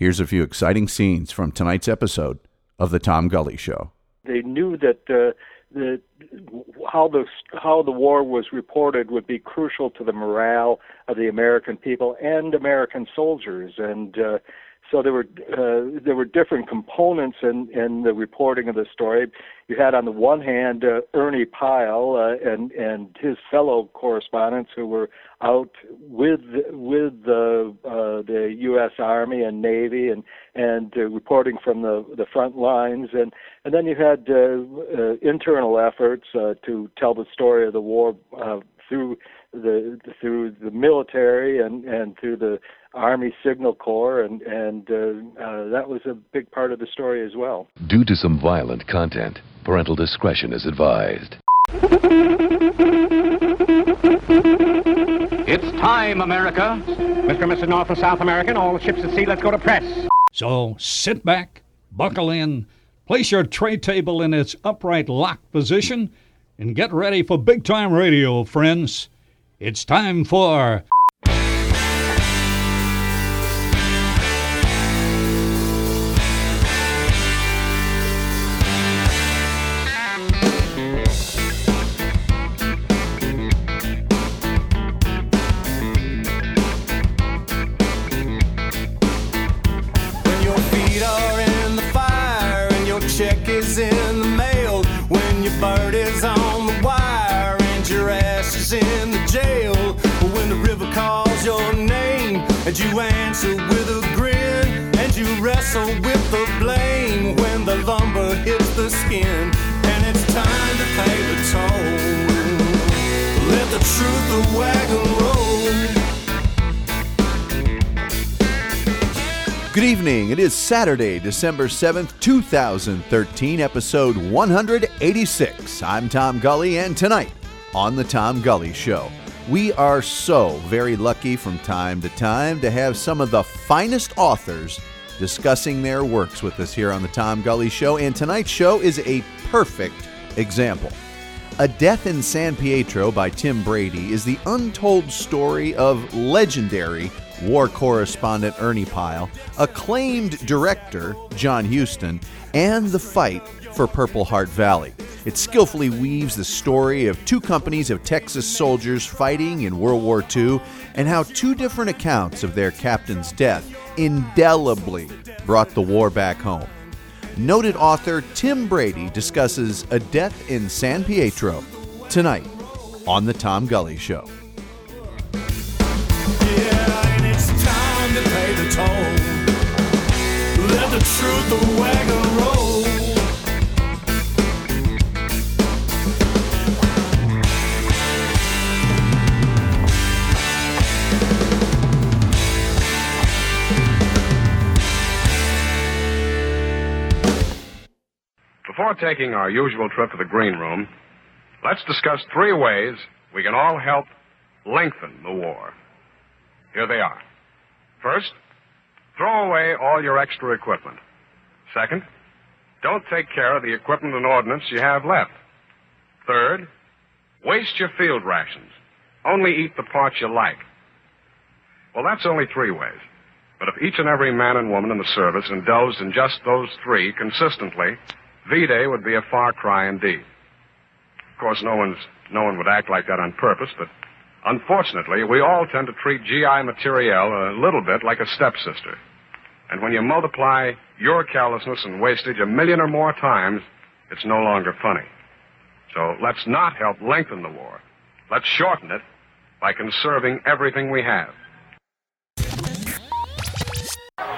Here's a few exciting scenes from tonight's episode of The Tom Gulley Show. They knew that how the war was reported would be crucial to the morale of the American people and American soldiers, and so there were different components in the reporting of the story. You had on the one hand Ernie Pyle and his fellow correspondents who were out with the U.S. Army and Navy and reporting from the front lines, and then you had internal efforts to tell the story of the war through the military and through the Army Signal Corps, and that was a big part of the story as well. Due to some violent content, parental discretion is advised. It's time, America. Mr. and Mrs. North and South American, all the ships at sea, let's go to press. So sit back, buckle in, place your tray table in its upright lock position, and get ready for big-time radio, friends. It's time for... You answer with a grin, and you wrestle with the blame when the lumber hits the skin, and it's time to pay the toll. Let the truth of wagon roll. Good evening. It is Saturday, December 7th, 2013, episode 186. I'm Tom Gulley, and tonight on The Tom Gulley Show, we are so very lucky from time to time to have some of the finest authors discussing their works with us here on The Tom Gulley Show, and tonight's show is a perfect example. A Death in San Pietro by Tim Brady is the untold story of legendary war correspondent Ernie Pyle, acclaimed director John Huston, and the fight for Purple Heart Valley. It skillfully weaves the story of two companies of Texas soldiers fighting in World War II and how two different accounts of their captain's death indelibly brought the war back home. Noted author Tim Brady discusses A Death in San Pietro tonight on The Tom Gulley Show. Yeah, and it's time to pay the toll. Let the truth of wagon roll. Before taking our usual trip to the green room, let's discuss three ways we can all help lengthen the war. Here they are. First, throw away all your extra equipment. Second, don't take care of the equipment and ordnance you have left. Third, waste your field rations. Only eat the parts you like. Well, that's only three ways. But if each and every man and woman in the service indulged in just those three consistently, V-Day would be a far cry indeed. Of course, no one would act like that on purpose, but unfortunately, we all tend to treat GI materiel a little bit like a stepsister. And when you multiply your carelessness and wastage 1 million or more times, it's no longer funny. So let's not help lengthen the war. Let's shorten it by conserving everything we have.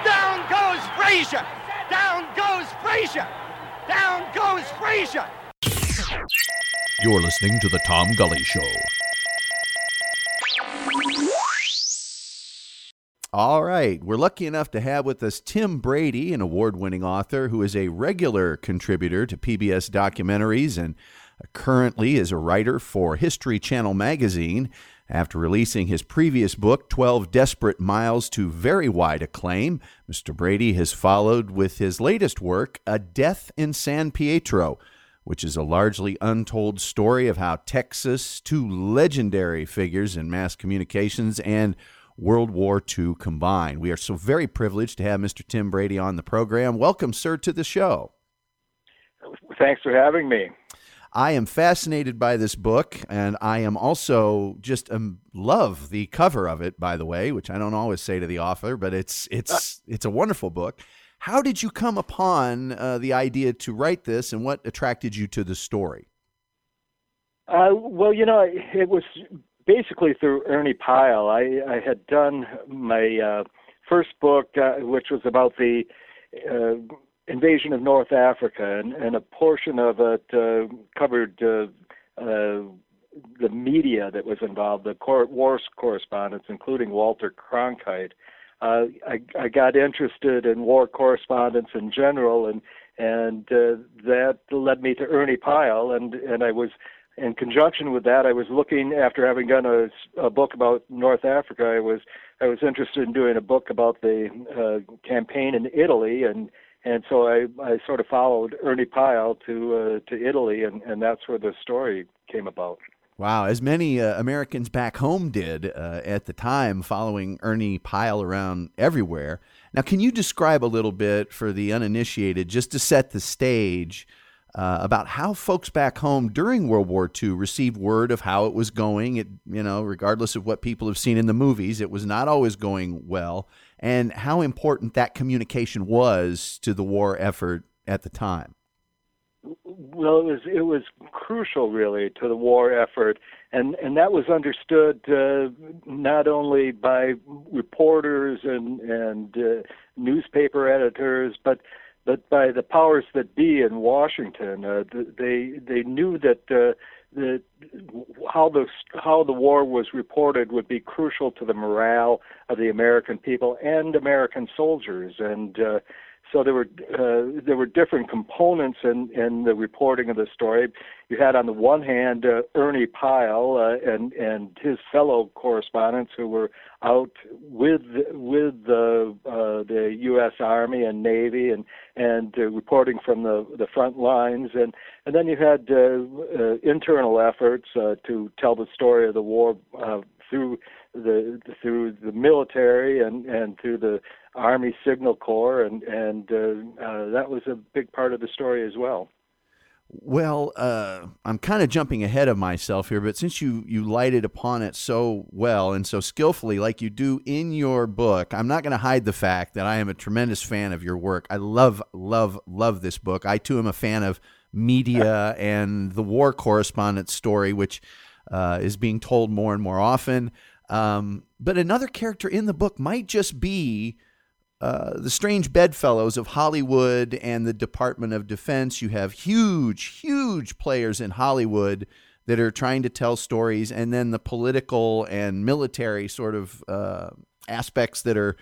Down goes Frazier! Down goes Frazier! Down goes Frazier! You're listening to The Tom Gulley Show. All right, we're lucky enough to have with us Tim Brady, an award-winning author who is a regular contributor to PBS documentaries and currently is a writer for History Channel magazine. After releasing his previous book, 12 Desperate Miles, to very wide acclaim, Mr. Brady has followed with his latest work, A Death in San Pietro, which is a largely untold story of how Texas, two legendary figures in mass communications and World War II combined. We are so very privileged to have Mr. Tim Brady on the program. Welcome, sir, to the show. Thanks for having me. I am fascinated by this book, and I am also just love the cover of it, by the way, which I don't always say to the author, but it's a wonderful book. How did you come upon the idea to write this, and what attracted you to the story? Well, you know, it was basically through Ernie Pyle. I had done my first book, which was about the invasion of North Africa, and a portion of it covered the media that was involved, the war correspondents, including Walter Cronkite. I got interested in war correspondence in general, and that led me to Ernie Pyle, and I was, in conjunction with that, I was looking, after having done a book about North Africa, I was interested in doing a book about the campaign in Italy, and so I sort of followed Ernie Pyle to Italy, and that's where the story came about. Wow, as many Americans back home did at the time, following Ernie Pyle around everywhere. Now, can you describe a little bit for the uninitiated, just to set the stage, about how folks back home during World War II received word of how it was going? It, you know, regardless of what people have seen in the movies, it was not always going well, and how important that communication was to the war effort at the time. Well, it was crucial, really, to the war effort, and that was understood not only by reporters and newspaper editors, but by the powers that be in Washington. They knew that how the war was reported would be crucial to the morale of the American people and American soldiers, and. So there were different components in the reporting of the story. You had, on the one hand, Ernie Pyle and his fellow correspondents who were out with the U.S. Army and Navy and reporting from the front lines, and then you had internal efforts to tell the story of the war through the military and through the Army Signal Corps, and that was a big part of the story as well. Well, I'm kind of jumping ahead of myself here, but since you lighted upon it so well and so skillfully, like you do in your book, I'm not going to hide the fact that I am a tremendous fan of your work. I love, love, love this book. I, too, am a fan of media and the war correspondent story, which is being told more and more often. But another character in the book might just be the strange bedfellows of Hollywood and the Department of Defense. You have huge, huge players in Hollywood that are trying to tell stories, and then the political and military sort of aspects that are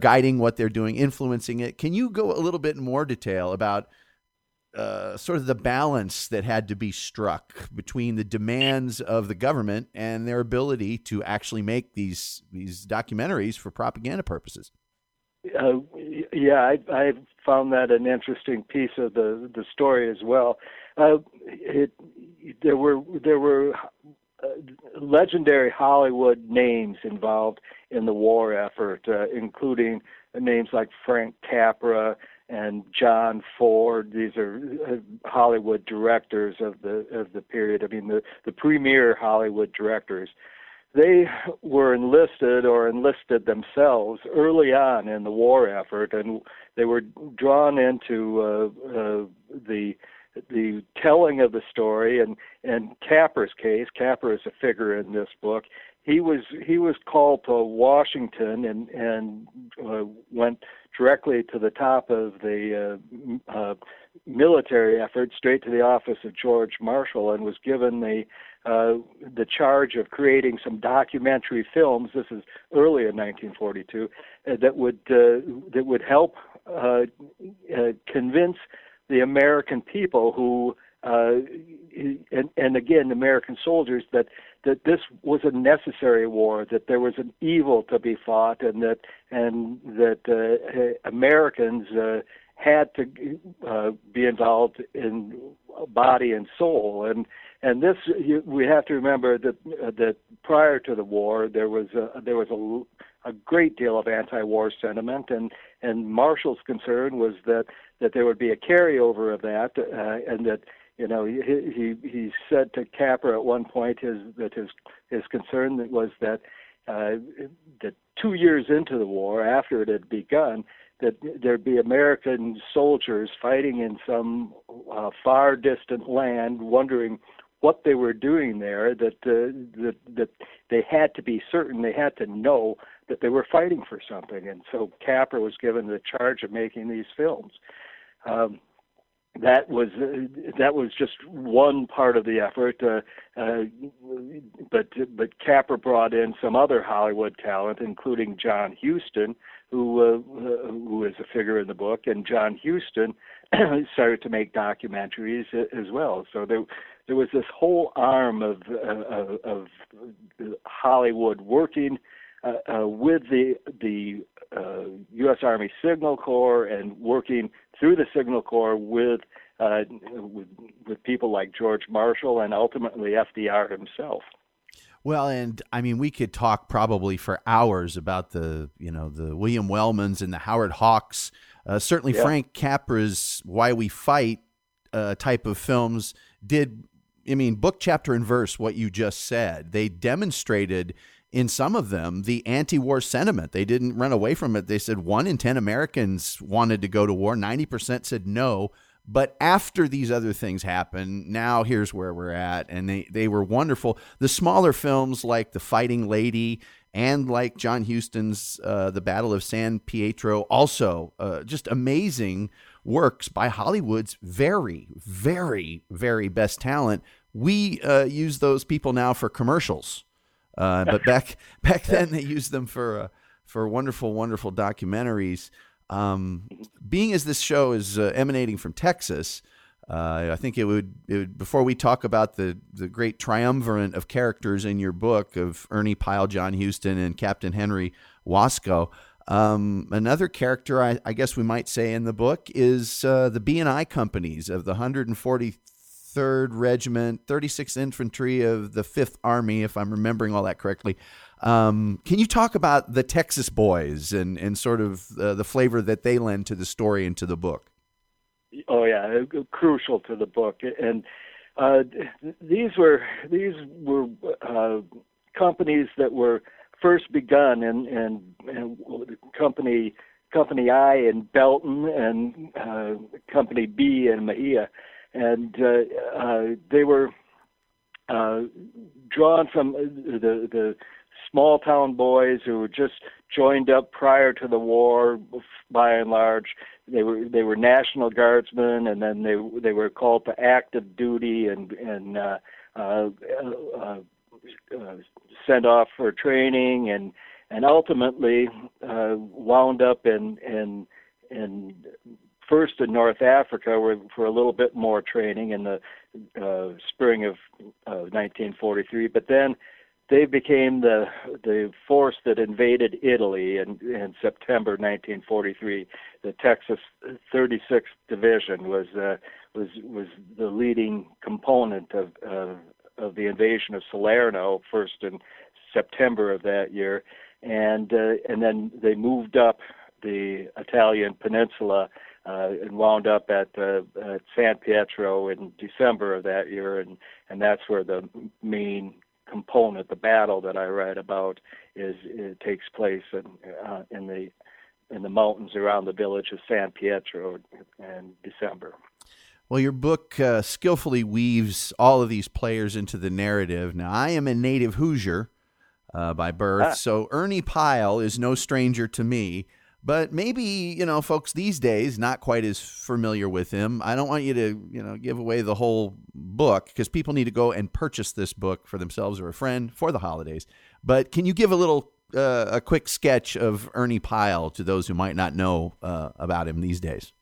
guiding what they're doing, influencing it. Can you go a little bit in more detail about sort of the balance that had to be struck between the demands of the government and their ability to actually make these documentaries for propaganda purposes? I found that an interesting piece of the story as well. There were legendary Hollywood names involved in the war effort, including names like Frank Capra and John Ford. These are Hollywood directors of the period. I mean, the premier Hollywood directors. They were enlisted themselves early on in the war effort, and they were drawn into the telling of the story. And Capra's case, Capra is a figure in this book. He was called to Washington and went directly to the top of the military effort, straight to the office of George Marshall, and was given the charge of creating some documentary films. This is early in 1942 that would help convince the American people who and again American soldiers that this was a necessary war, that there was an evil to be fought, and that Americans had to be involved in body and soul. And this, we have to remember that prior to the war, there was a a great deal of anti-war sentiment, and Marshall's concern was that there would be a carryover of that, and that, you know, he said to Capra at one point his concern was that 2 years into the war, after it had begun, that there'd be American soldiers fighting in some far distant land, wondering what they were doing there, that they had to be certain, they had to know that they were fighting for something. And so Capra was given the charge of making these films. That was just one part of the effort, but Capra brought in some other Hollywood talent, including John Huston, who is a figure in the book, and John Huston started to make documentaries as well. So there was this whole arm of Hollywood working with the U.S. Army Signal Corps, and working through the Signal Corps with people like George Marshall and ultimately FDR himself. Well, and I mean, we could talk probably for hours about the William Wellmans and the Howard Hawks. Certainly, yeah. Frank Capra's "Why We Fight" type of films did. I mean, book, chapter, and verse. What you just said, they demonstrated. In some of them, the anti-war sentiment. They didn't run away from it. They said 1 in 10 Americans wanted to go to war. 90% said no. But after these other things happened, now here's where we're at. And they were wonderful. The smaller films like The Fighting Lady and like John Huston's The Battle of San Pietro, also just amazing works by Hollywood's very, very, very best talent. We use those people now for commercials. But back then they used them for wonderful, wonderful documentaries. Being as this show is emanating from Texas, I think it would before we talk about the great triumvirate of characters in your book of Ernie Pyle, John Huston, and Captain Henry Waskow, another character I guess we might say in the book is the B&I companies of the 143rd Regiment, 36th Infantry of the 5th Army, if I'm remembering all that correctly. Can you talk about the Texas boys and sort of the flavor that they lend to the story and to the book? Oh, yeah, crucial to the book. And these were companies that were first begun in Company I in Belton and Company B in Mejia. And they were drawn from the small town boys who were just joined up prior to the war. By and large, they were National Guardsmen, and then they were called to active duty and sent off for training, and ultimately wound up in first in North Africa, where for a little bit more training in the spring of 1943, but then they became the force that invaded Italy in September 1943. The Texas 36th Division was the leading component of the invasion of Salerno, first in September of that year, and then they moved up the Italian peninsula. And wound up at San Pietro in December of that year, and that's where the main component, the battle that I write about, it takes place in the mountains around the village of San Pietro in December. Well, your book skillfully weaves all of these players into the narrative. Now, I am a native Hoosier by birth, so Ernie Pyle is no stranger to me. But maybe, you know, folks these days not quite as familiar with him. I don't want you to, you know, give away the whole book because people need to go and purchase this book for themselves or a friend for the holidays. But can you give a quick sketch of Ernie Pyle to those who might not know about him these days?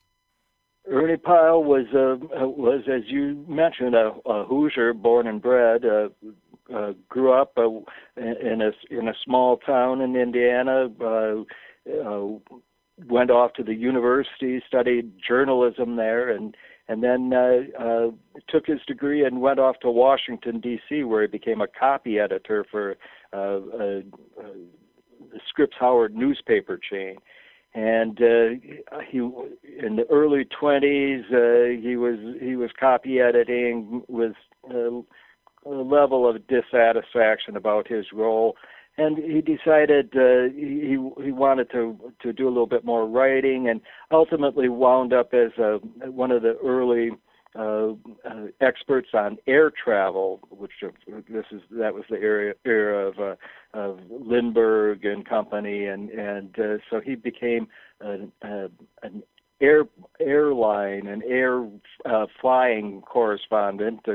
Ernie Pyle was as you mentioned, a Hoosier, born and bred. Grew up in a small town in Indiana. Went off to the university, studied journalism there, and then took his degree and went off to Washington, D.C., where he became a copy editor for the Scripps Howard newspaper chain. And he, in the early 20s, he was copy editing with a level of dissatisfaction about his role, and he decided he wanted to do a little bit more writing, and ultimately wound up as one of the early experts on air travel, which that was the era of Lindbergh and company, and so he became an airline flying correspondent,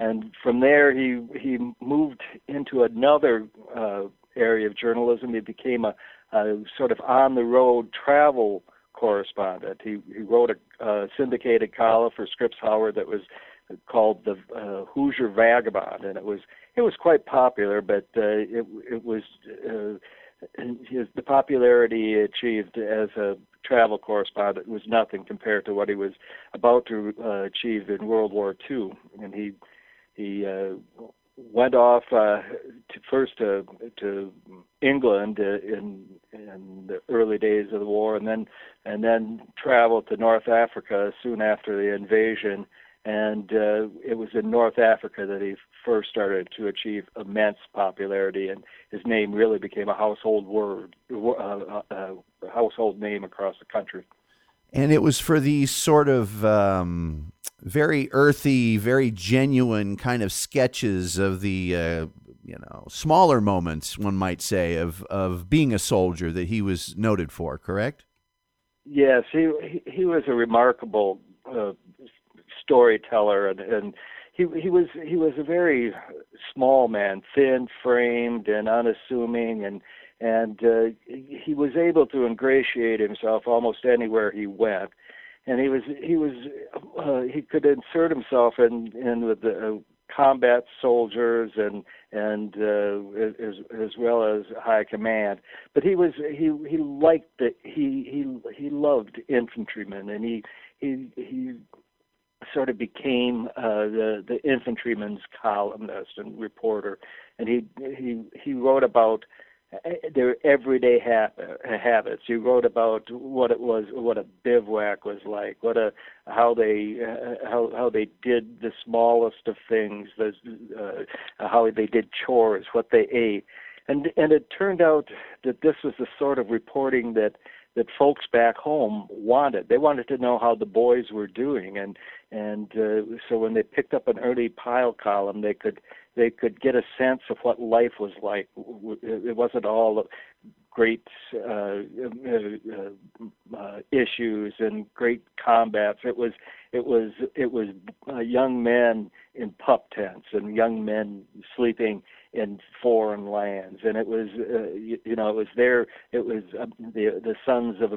and from there he moved into another area of journalism. He became a sort of on the road travel correspondent. He wrote a syndicated column for Scripps Howard that was called the Hoosier Vagabond, and it was quite popular, but the popularity he achieved as a travel correspondent was nothing compared to what he was about to achieve in World War II, and he went off first to England in the early days of the war, and then traveled to North Africa soon after the invasion. And it was in North Africa that he first started to achieve immense popularity, and his name really became a household name across the country. And it was for these sort of very earthy, very genuine kind of sketches of the, smaller moments, one might say, of being a soldier that he was noted for, correct? Yes, he was a remarkable storyteller, and he was a very small man, thin-framed and unassuming, and he was able to ingratiate himself almost anywhere he went, and he could insert himself in with the combat soldiers and as well as high command. But he loved infantrymen, and he sort of became the infantryman's columnist and reporter, and he wrote about their everyday habits. He wrote about what a bivouac was like, how they did the smallest of things, how they did chores, what they ate, and it turned out that this was the sort of reporting that folks back home wanted. They wanted to know how the boys were doing, and so when they picked up an Ernie Pyle column, they could get a sense of what life was like. It wasn't all great issues and great combats. It was young men in pup tents and young men sleeping in foreign lands, and it was the sons of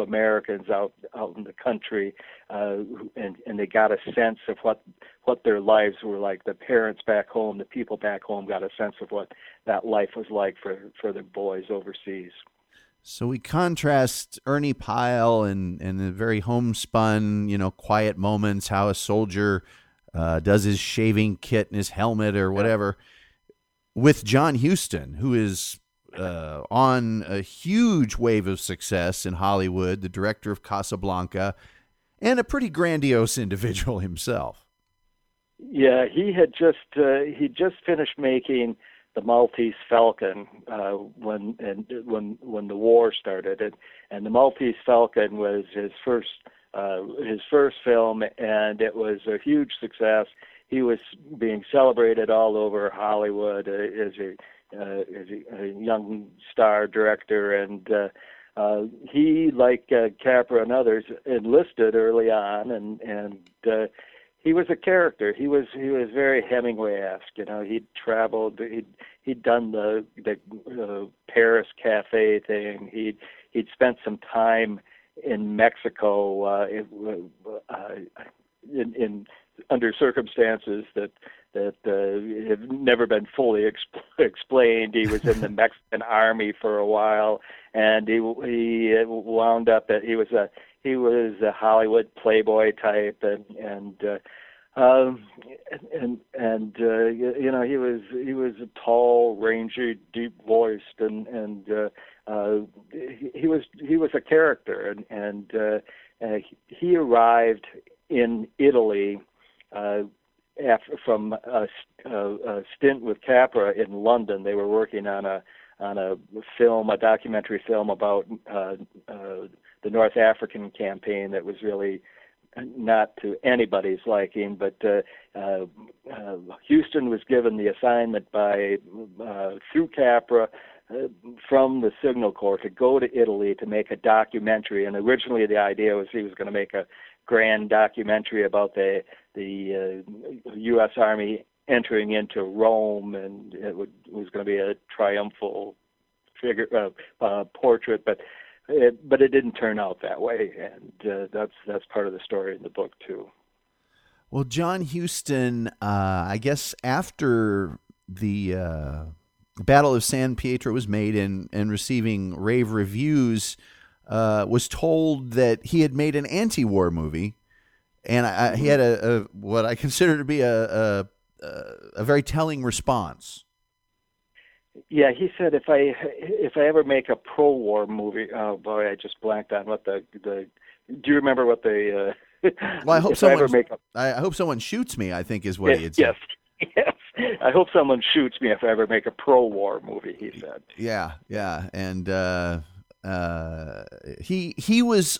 Americans out in the country, and they got a sense of what their lives were like. The parents back home, the people back home, got a sense of what that life was like for their boys overseas. So we contrast Ernie Pyle and the very homespun, quiet moments, how a soldier does his shaving kit and his helmet or whatever, with John Huston, who is on a huge wave of success in Hollywood, the director of Casablanca, and a pretty grandiose individual himself. Yeah, he had just finished making the Maltese Falcon when the war started, and the Maltese Falcon was his first film, and it was a huge success. He was being celebrated all over Hollywood as a young star director, and he, like Capra and others, enlisted early on, and he was a character. He was very Hemingway-esque. He'd traveled. He'd done the Paris cafe thing. He'd spent some time in Mexico, in under circumstances that have never been fully explained. He was in the Mexican army for a while, and he wound up that he was a Hollywood playboy type, and And he was a tall, rangy, deep-voiced, and he was a character, and he arrived in Italy from a stint with Capra in London. They were working on a film, a documentary film about the North African campaign that was really not to anybody's liking, but Huston was given the assignment through Capra from the Signal Corps to go to Italy to make a documentary. And originally the idea was he was going to make a grand documentary about the U.S. Army entering into Rome, and it was going to be a triumphal figure portrait, but it didn't turn out that way, and that's part of the story in the book too. Well, John Huston, I guess after the Battle of San Pietro was made and receiving rave reviews, was told that he had made an anti-war movie, and he had a what I consider to be a very telling response. Yeah, he said, if I ever make a pro-war movie, oh boy, I just blanked on what the. Do you remember what the? Well, I hope someone shoots me, I think is what he had said. Yes. I hope someone shoots me if I ever make a pro-war movie, he said. Yeah, and he was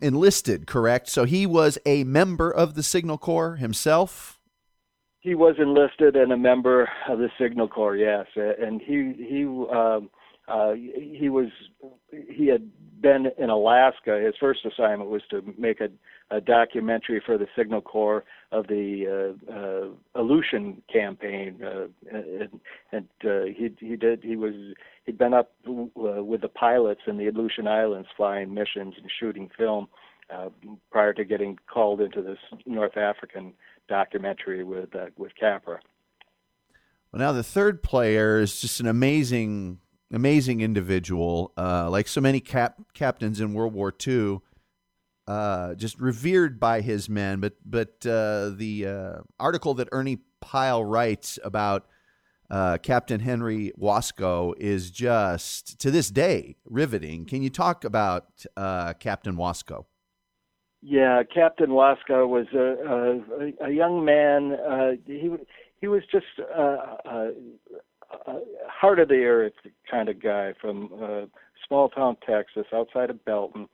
enlisted, correct? So he was a member of the Signal Corps himself. He was enlisted and a member of the Signal Corps, yes, and he had been in Alaska. His first assignment was to make a documentary for the Signal Corps of the Aleutian campaign, and he'd been up with the pilots in the Aleutian Islands flying missions and shooting film prior to getting called into this North African documentary with Capra. Well, now the third player is just an amazing, amazing individual. Like so many captains in World War II, just revered by his men. But the article that Ernie Pyle writes about Captain Henry Waskow is just to this day riveting. Can you talk about Captain Waskow? Yeah, Captain Waskow was a young man. He was just a heart of the earth kind of guy from small town Texas, outside of Belton.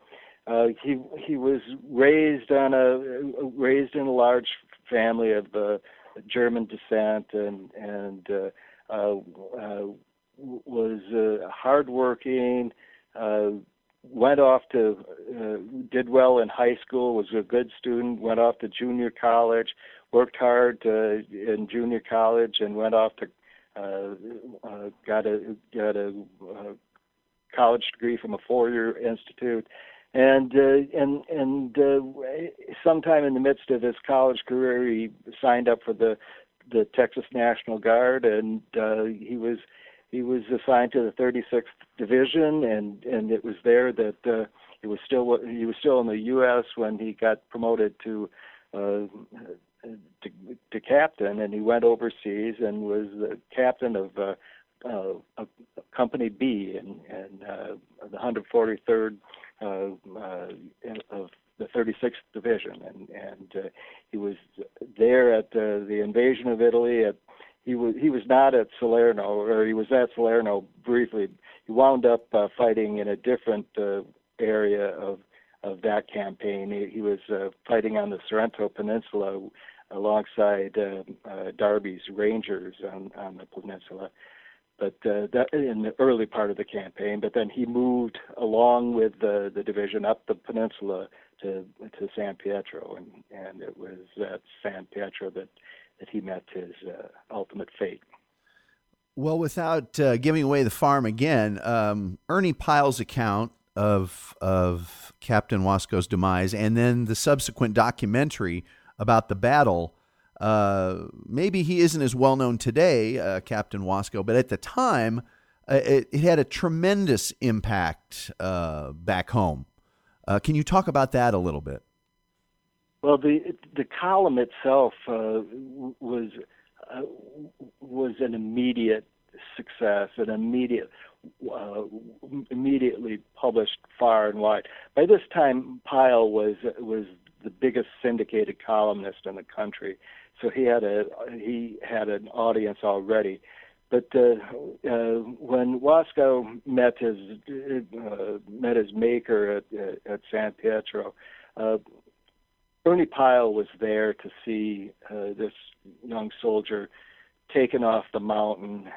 He was raised in a large family of German descent, and was hardworking. Went off to did well in high school, was a good student, went off to junior college, worked hard in junior college, and went off to got a college degree from a four-year institute, and sometime in the midst of his college career, he signed up for the Texas National Guard, and he was assigned to the 36th Division, and it was there that he was still in the U.S. when he got promoted to captain, and he went overseas and was the captain of Company B in the 143rd of the 36th Division, and he was there at the invasion of Italy at. He was not at Salerno, or he was at Salerno briefly. He wound up fighting in a different area of that campaign. He was fighting on the Sorrento Peninsula alongside Darby's Rangers on the peninsula, but in the early part of the campaign. But then he moved along with the division up the peninsula to San Pietro, and it was at San Pietro that he met his ultimate fate. Well, without giving away the farm again, Ernie Pyle's account of Captain Waskow's demise and then the subsequent documentary about the battle, maybe he isn't as well-known today, Captain Waskow, but at the time, it had a tremendous impact back home. Can you talk about that a little bit? Well, the column itself was an immediate success, an immediately published far and wide. By this time, Pyle was the biggest syndicated columnist in the country, so he had an audience already. But when Waskow met his maker at San Pietro, Ernie Pyle was there to see this young soldier taken off the mountain,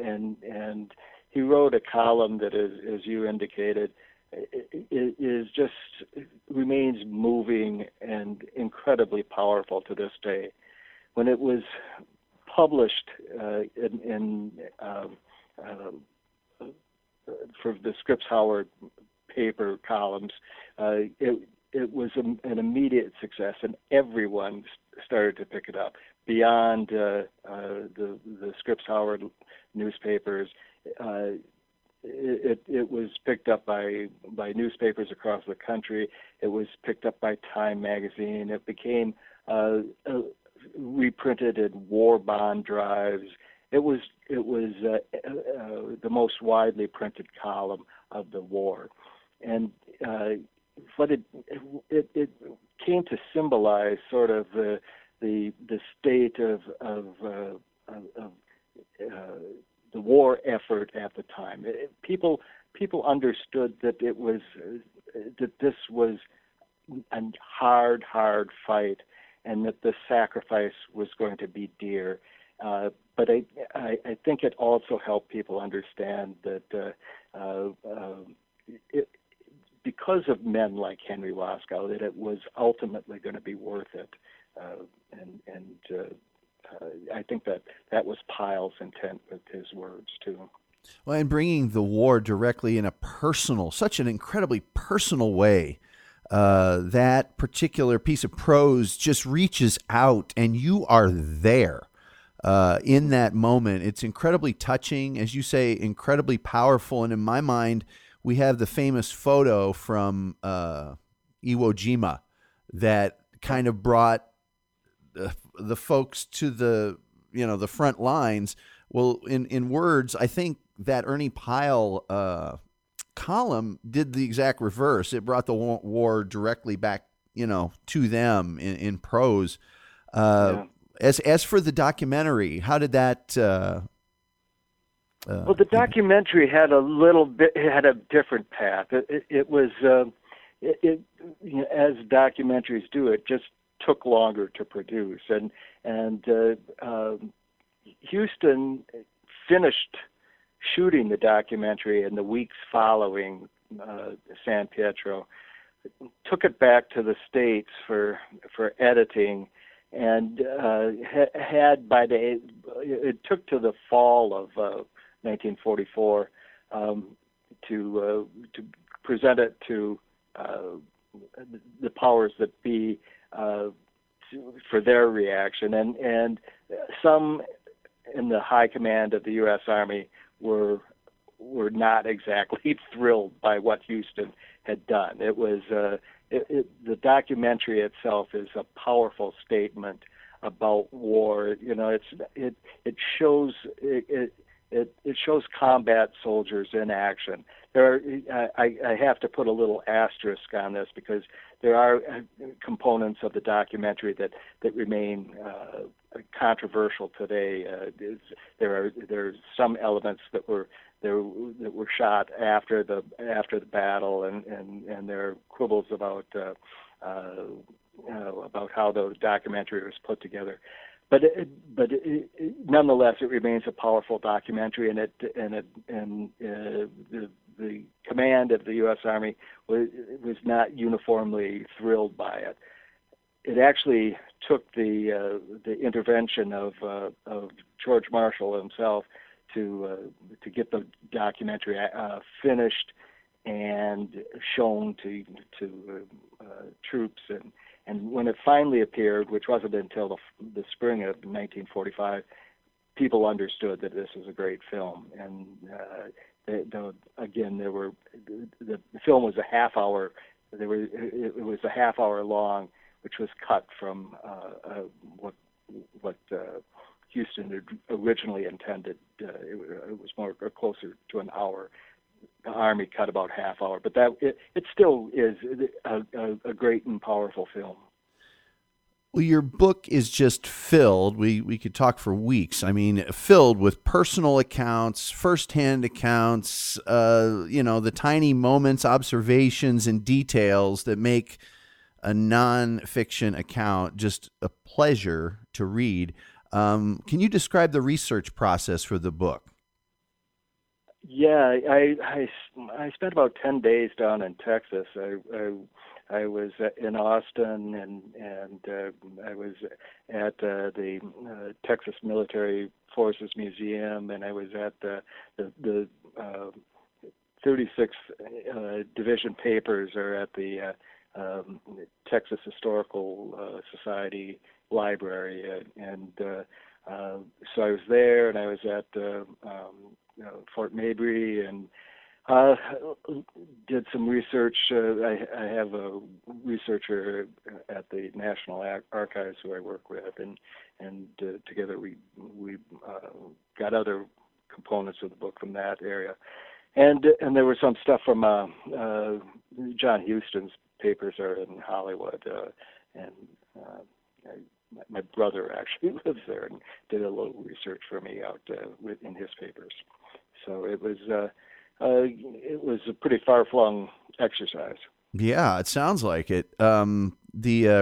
and he wrote a column that is, as you indicated, remains moving and incredibly powerful to this day. When it was published for the Scripps Howard paper columns, it was an immediate success, and everyone started to pick it up. Beyond the Scripps Howard newspapers, it was picked up by newspapers across the country. It was picked up by Time magazine. It became reprinted in war bond drives. It was the most widely printed column of the war, and but it came to symbolize sort of the state of the war effort at the time. People understood that this was a hard fight, and that the sacrifice was going to be dear. But I think it also helped people understand that because of men like Henry Waskow, that it was ultimately going to be worth it. I think that was Pyle's intent with his words, too. Well, and bringing the war directly in such an incredibly personal way, that particular piece of prose just reaches out, and you are there in that moment. It's incredibly touching, as you say, incredibly powerful. And in my mind, we have the famous photo from Iwo Jima that kind of brought the folks to the front lines. Well, in words, I think that Ernie Pyle column did the exact reverse. It brought the war directly back, to them in prose. Yeah. As for the documentary, how did that? Well, the documentary had a different path. It was as documentaries do. It just took longer to produce, and Huston finished shooting the documentary in the weeks following San Pietro, took it back to the States for editing, and it took to the fall of 1944 to present it to the powers that be for their reaction, and some in the high command of the U.S. Army were not exactly thrilled by what Huston had done. It was the documentary itself is a powerful statement about war. It shows combat soldiers in action. I have to put a little asterisk on this because there are components of the documentary that remain controversial today. There are some elements that were shot after the battle, and there are quibbles about how the documentary was put together. But nonetheless, it remains a powerful documentary, and the command of the U.S. Army was not uniformly thrilled by it. It actually took the intervention of George Marshall himself to get the documentary finished and shown to troops. And when it finally appeared, which wasn't until the spring of 1945, people understood that this was a great film. And the film was a half hour long, which was cut from what Huston had originally intended. It was more closer to an hour. The Army cut about half hour, but that it still is a great and powerful film. Well, your book is just filled. We could talk for weeks. I mean, filled with personal accounts, firsthand accounts, the tiny moments, observations, and details that make a nonfiction account just a pleasure to read. Can you describe the research process for the book? Yeah, I spent about 10 days down in Texas. I was in Austin, and I was at the Texas Military Forces Museum, and I was at the 36th Division papers are at the Texas Historical Society Library, and so I was there, and I was at Fort Maybry, and did some research. I have a researcher at the National Archives who I work with, and together we got other components of the book from that area, and there was some stuff from John Huston's papers are in Hollywood, and my brother actually lives there and did a little research for me out in his papers. So it was. It was a pretty far-flung exercise. Yeah, it sounds like it. The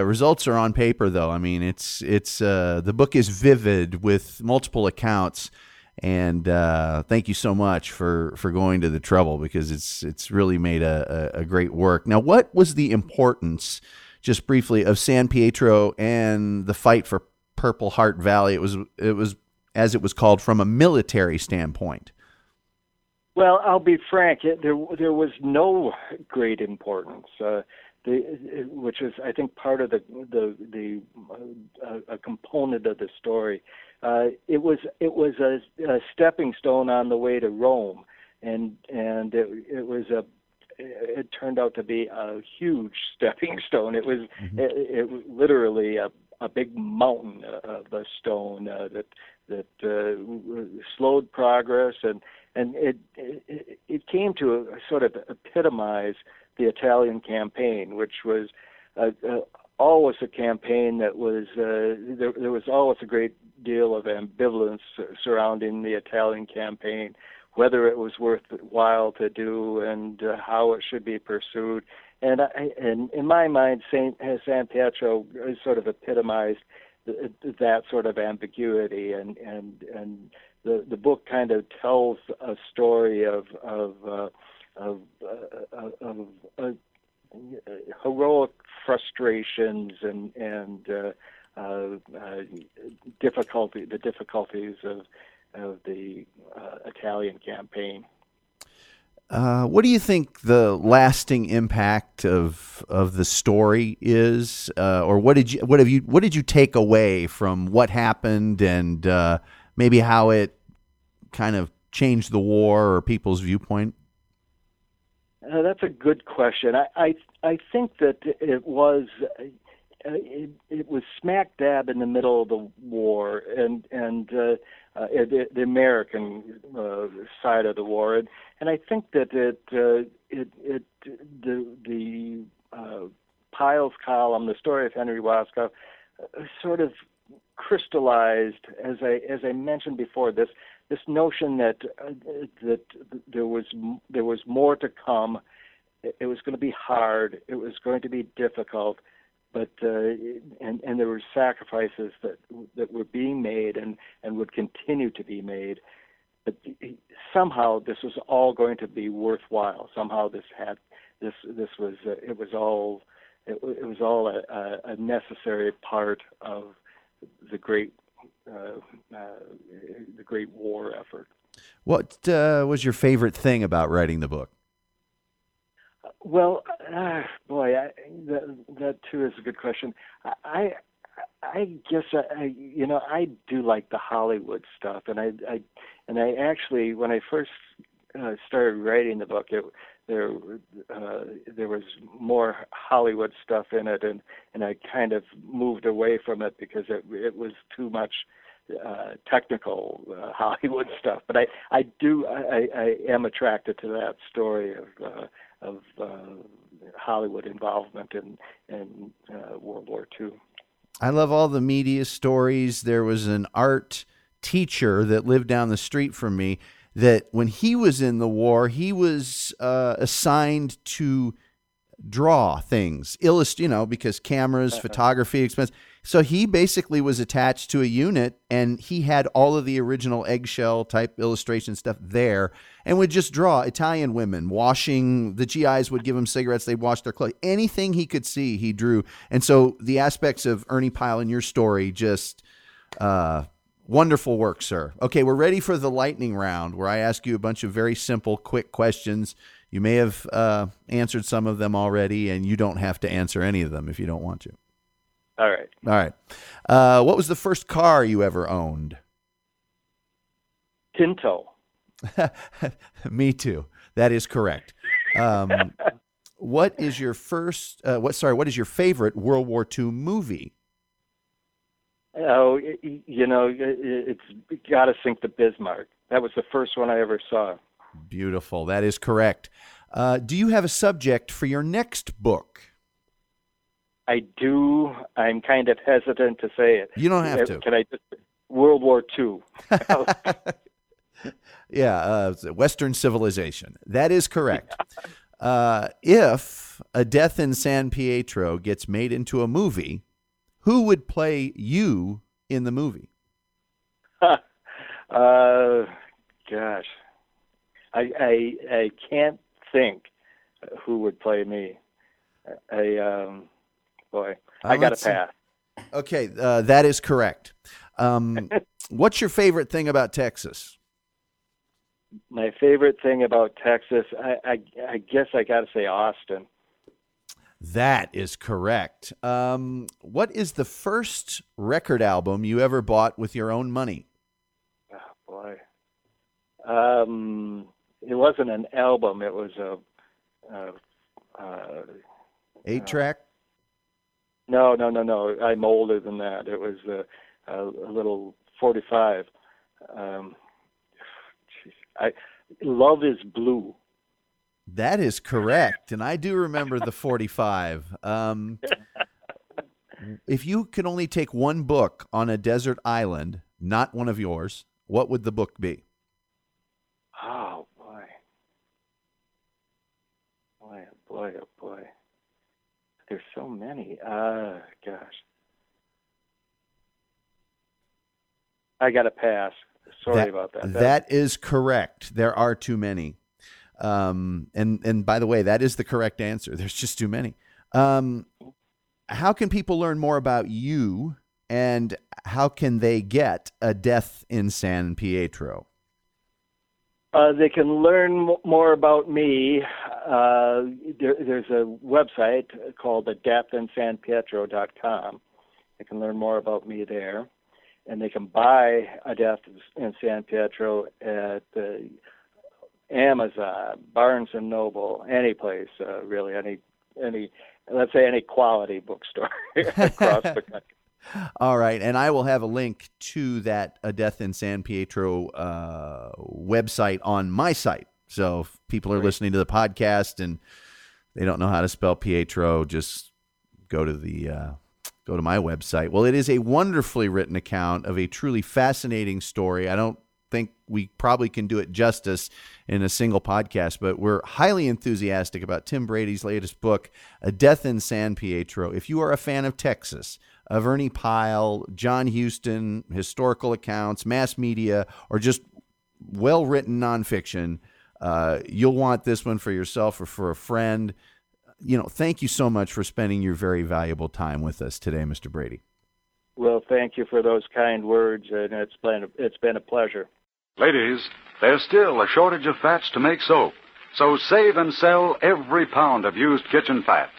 results are on paper, though. I mean, it's the book is vivid with multiple accounts, and thank you so much for going to the trouble, because it's really made a great work. Now, what was the importance, just briefly, of San Pietro and the fight for Purple Heart Valley? It was as it was called, from a military standpoint. Well, I'll be frank. There was no great importance, which is, I think, part of the component of the story. It was a stepping stone on the way to Rome, and it turned out to be a huge stepping stone. It was it literally a big mountain of a stone that slowed progress, and it came to a sort of epitomize the Italian campaign, which was always a campaign that was there was always a great deal of ambivalence surrounding the Italian campaign, whether it was worthwhile to do and how it should be pursued. And in my mind, San Pietro sort of epitomized that sort of ambiguity, and the book kind of tells a story of heroic frustrations and difficulties of the Italian campaign. What do you think the lasting impact of the story is, or what did you take away from what happened, and maybe how it kind of changed the war or people's viewpoint? That's a good question. I think that it was smack dab in the middle of the war, and the American side of the war, and I think that the Pyle's column, the story of Henry Waskow, sort of crystallized, as I mentioned before, this notion that there was more to come. It was going to be hard. It was going to be difficult. But and there were sacrifices that were being made and would continue to be made. But somehow this was all going to be worthwhile. Somehow it was all a necessary part of the great war effort. What was your favorite thing about writing the book? Well, that too is a good question. I guess I do like the Hollywood stuff, and I actually, when I first started writing the book, There was more Hollywood stuff in it, and I kind of moved away from it because it was too much technical Hollywood stuff. But I am attracted to that story of Hollywood involvement in World War II. I love all the media stories. There was an art teacher that lived down the street from me that when he was in the war, he was assigned to draw things, illustrate, because cameras, photography, expensive. So he basically was attached to a unit, and he had all of the original eggshell type illustration stuff there and would just draw Italian women washing. The GIs would give him cigarettes. They'd wash their clothes. Anything he could see, he drew. And so the aspects of Ernie Pyle in your story, just wonderful work, sir. Okay, we're ready for the lightning round where I ask you a bunch of very simple, quick questions. You may have answered some of them already, and you don't have to answer any of them if you don't want to. All right. What was the first car you ever owned? Pinto. Me too. That is correct. What is your favorite World War II movie? Oh, it's got to sink the Bismarck. That was the first one I ever saw. Beautiful. That is correct. Do you have a subject for your next book? I do. I'm kind of hesitant to say it. You don't have to. Can I just World War II? Yeah, Western civilization. That is correct. Yeah. If A Death in San Pietro gets made into a movie, who would play you in the movie? Gosh, I can't think who would play me. Boy, I got a pass. Okay, that is correct. What's your favorite thing about Texas? My favorite thing about Texas, I guess I got to say Austin. That is correct. What is the first record album you ever bought with your own money? Oh, boy. It wasn't an album. It was a 8-track? No. I'm older than that. It was a little 45. Love Is Blue. That is correct, and I do remember the 45. If you could only take one book on a desert island, not one of yours, what would the book be? Oh, boy. Boy. There's so many. Gosh. I got to pass. Sorry about that. That is correct. There are too many. And by the way, that is the correct answer. There's just too many. How can people learn more about you, and how can they get A Death in San Pietro? They can learn more about me. There's a website called adeathinsanpietro.com. They can learn more about me there. And they can buy A Death in San Pietro at Amazon, Barnes & Noble, any place, really, any, let's say any quality bookstore across the country. All right, and I will have a link to that A Death in San Pietro website on my site. So if people are listening to the podcast and they don't know how to spell Pietro, just go to my website. Well, it is a wonderfully written account of a truly fascinating story. I don't think we probably can do it justice in a single podcast, but we're highly enthusiastic about Tim Brady's latest book, A Death in San Pietro. If you are a fan of Texas, of Ernie Pyle, John Huston, historical accounts, mass media, or just well-written nonfiction, you'll want this one for yourself or for a friend. Thank you so much for spending your very valuable time with us today, Mr. Brady. Well, thank you for those kind words, and it's been a pleasure. Ladies, there's still a shortage of fats to make soap, so save and sell every pound of used kitchen fats.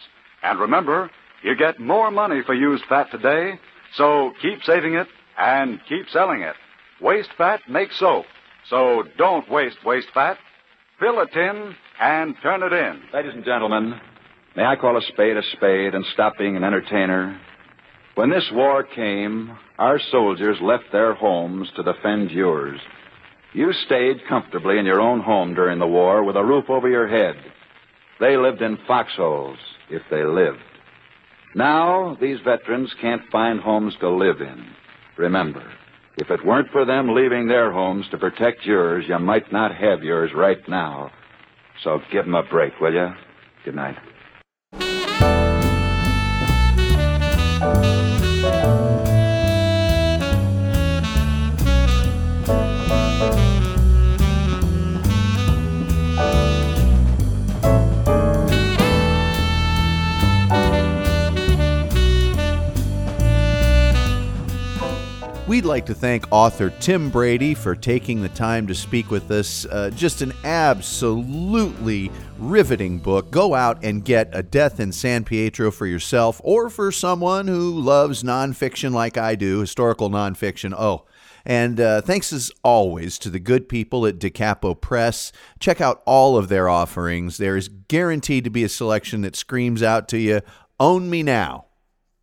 And remember, you get more money for used fat today, so keep saving it and keep selling it. Waste fat makes soap, so don't waste fat. Fill a tin and turn it in. Ladies and gentlemen, may I call a spade and stop being an entertainer? When this war came, our soldiers left their homes to defend yours. You stayed comfortably in your own home during the war with a roof over your head. They lived in foxholes, if they lived. Now, these veterans can't find homes to live in. Remember, if it weren't for them leaving their homes to protect yours, you might not have yours right now. So give them a break, will you? Good night. We'd like to thank author Tim Brady for taking the time to speak with us. Just an absolutely riveting book. Go out and get A Death in San Pietro for yourself, or for someone who loves nonfiction like I do, historical nonfiction. Oh, and thanks as always to the good people at Da Capo Press. Check out all of their offerings. There is guaranteed to be a selection that screams out to you, "Own me now."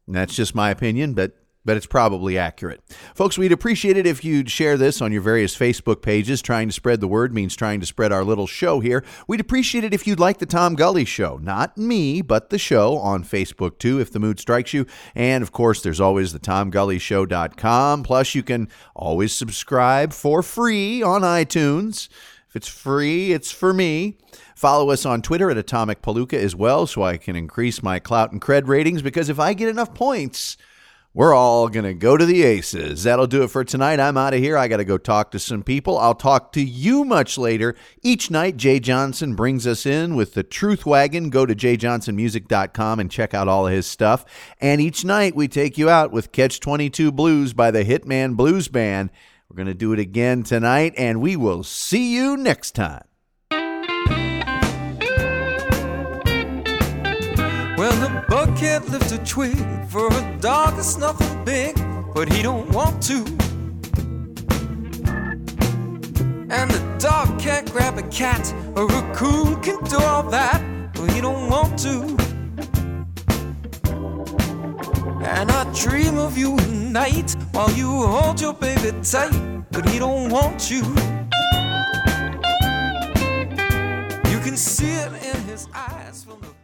And that's just my opinion, but it's probably accurate. Folks, we'd appreciate it if you'd share this on your various Facebook pages. Trying to spread the word means trying to spread our little show here. We'd appreciate it if you'd like the Tom Gulley Show, not me, but the show, on Facebook too, if the mood strikes you. And of course, there's always the TomGulleyShow.com. Plus, you can always subscribe for free on iTunes. If it's free, it's for me. Follow us on Twitter at Atomic Palooka as well, so I can increase my clout and cred ratings, because if I get enough points, we're all going to go to the aces. That'll do it for tonight. I'm out of here. I got to go talk to some people. I'll talk to you much later. Each night, Jay Johnson brings us in with the Truth Wagon. Go to jayjohnsonmusic.com and check out all of his stuff. And each night, we take you out with Catch-22 Blues by the Hitman Blues Band. We're going to do it again tonight, and we will see you next time. Well, the bug can't lift a twig for a dog that's nothing big, but he don't want to. And the dog can't grab a cat, a raccoon can do all that, but he don't want to. And I dream of you at night while you hold your baby tight, but he don't want you. You can see it in his eyes from the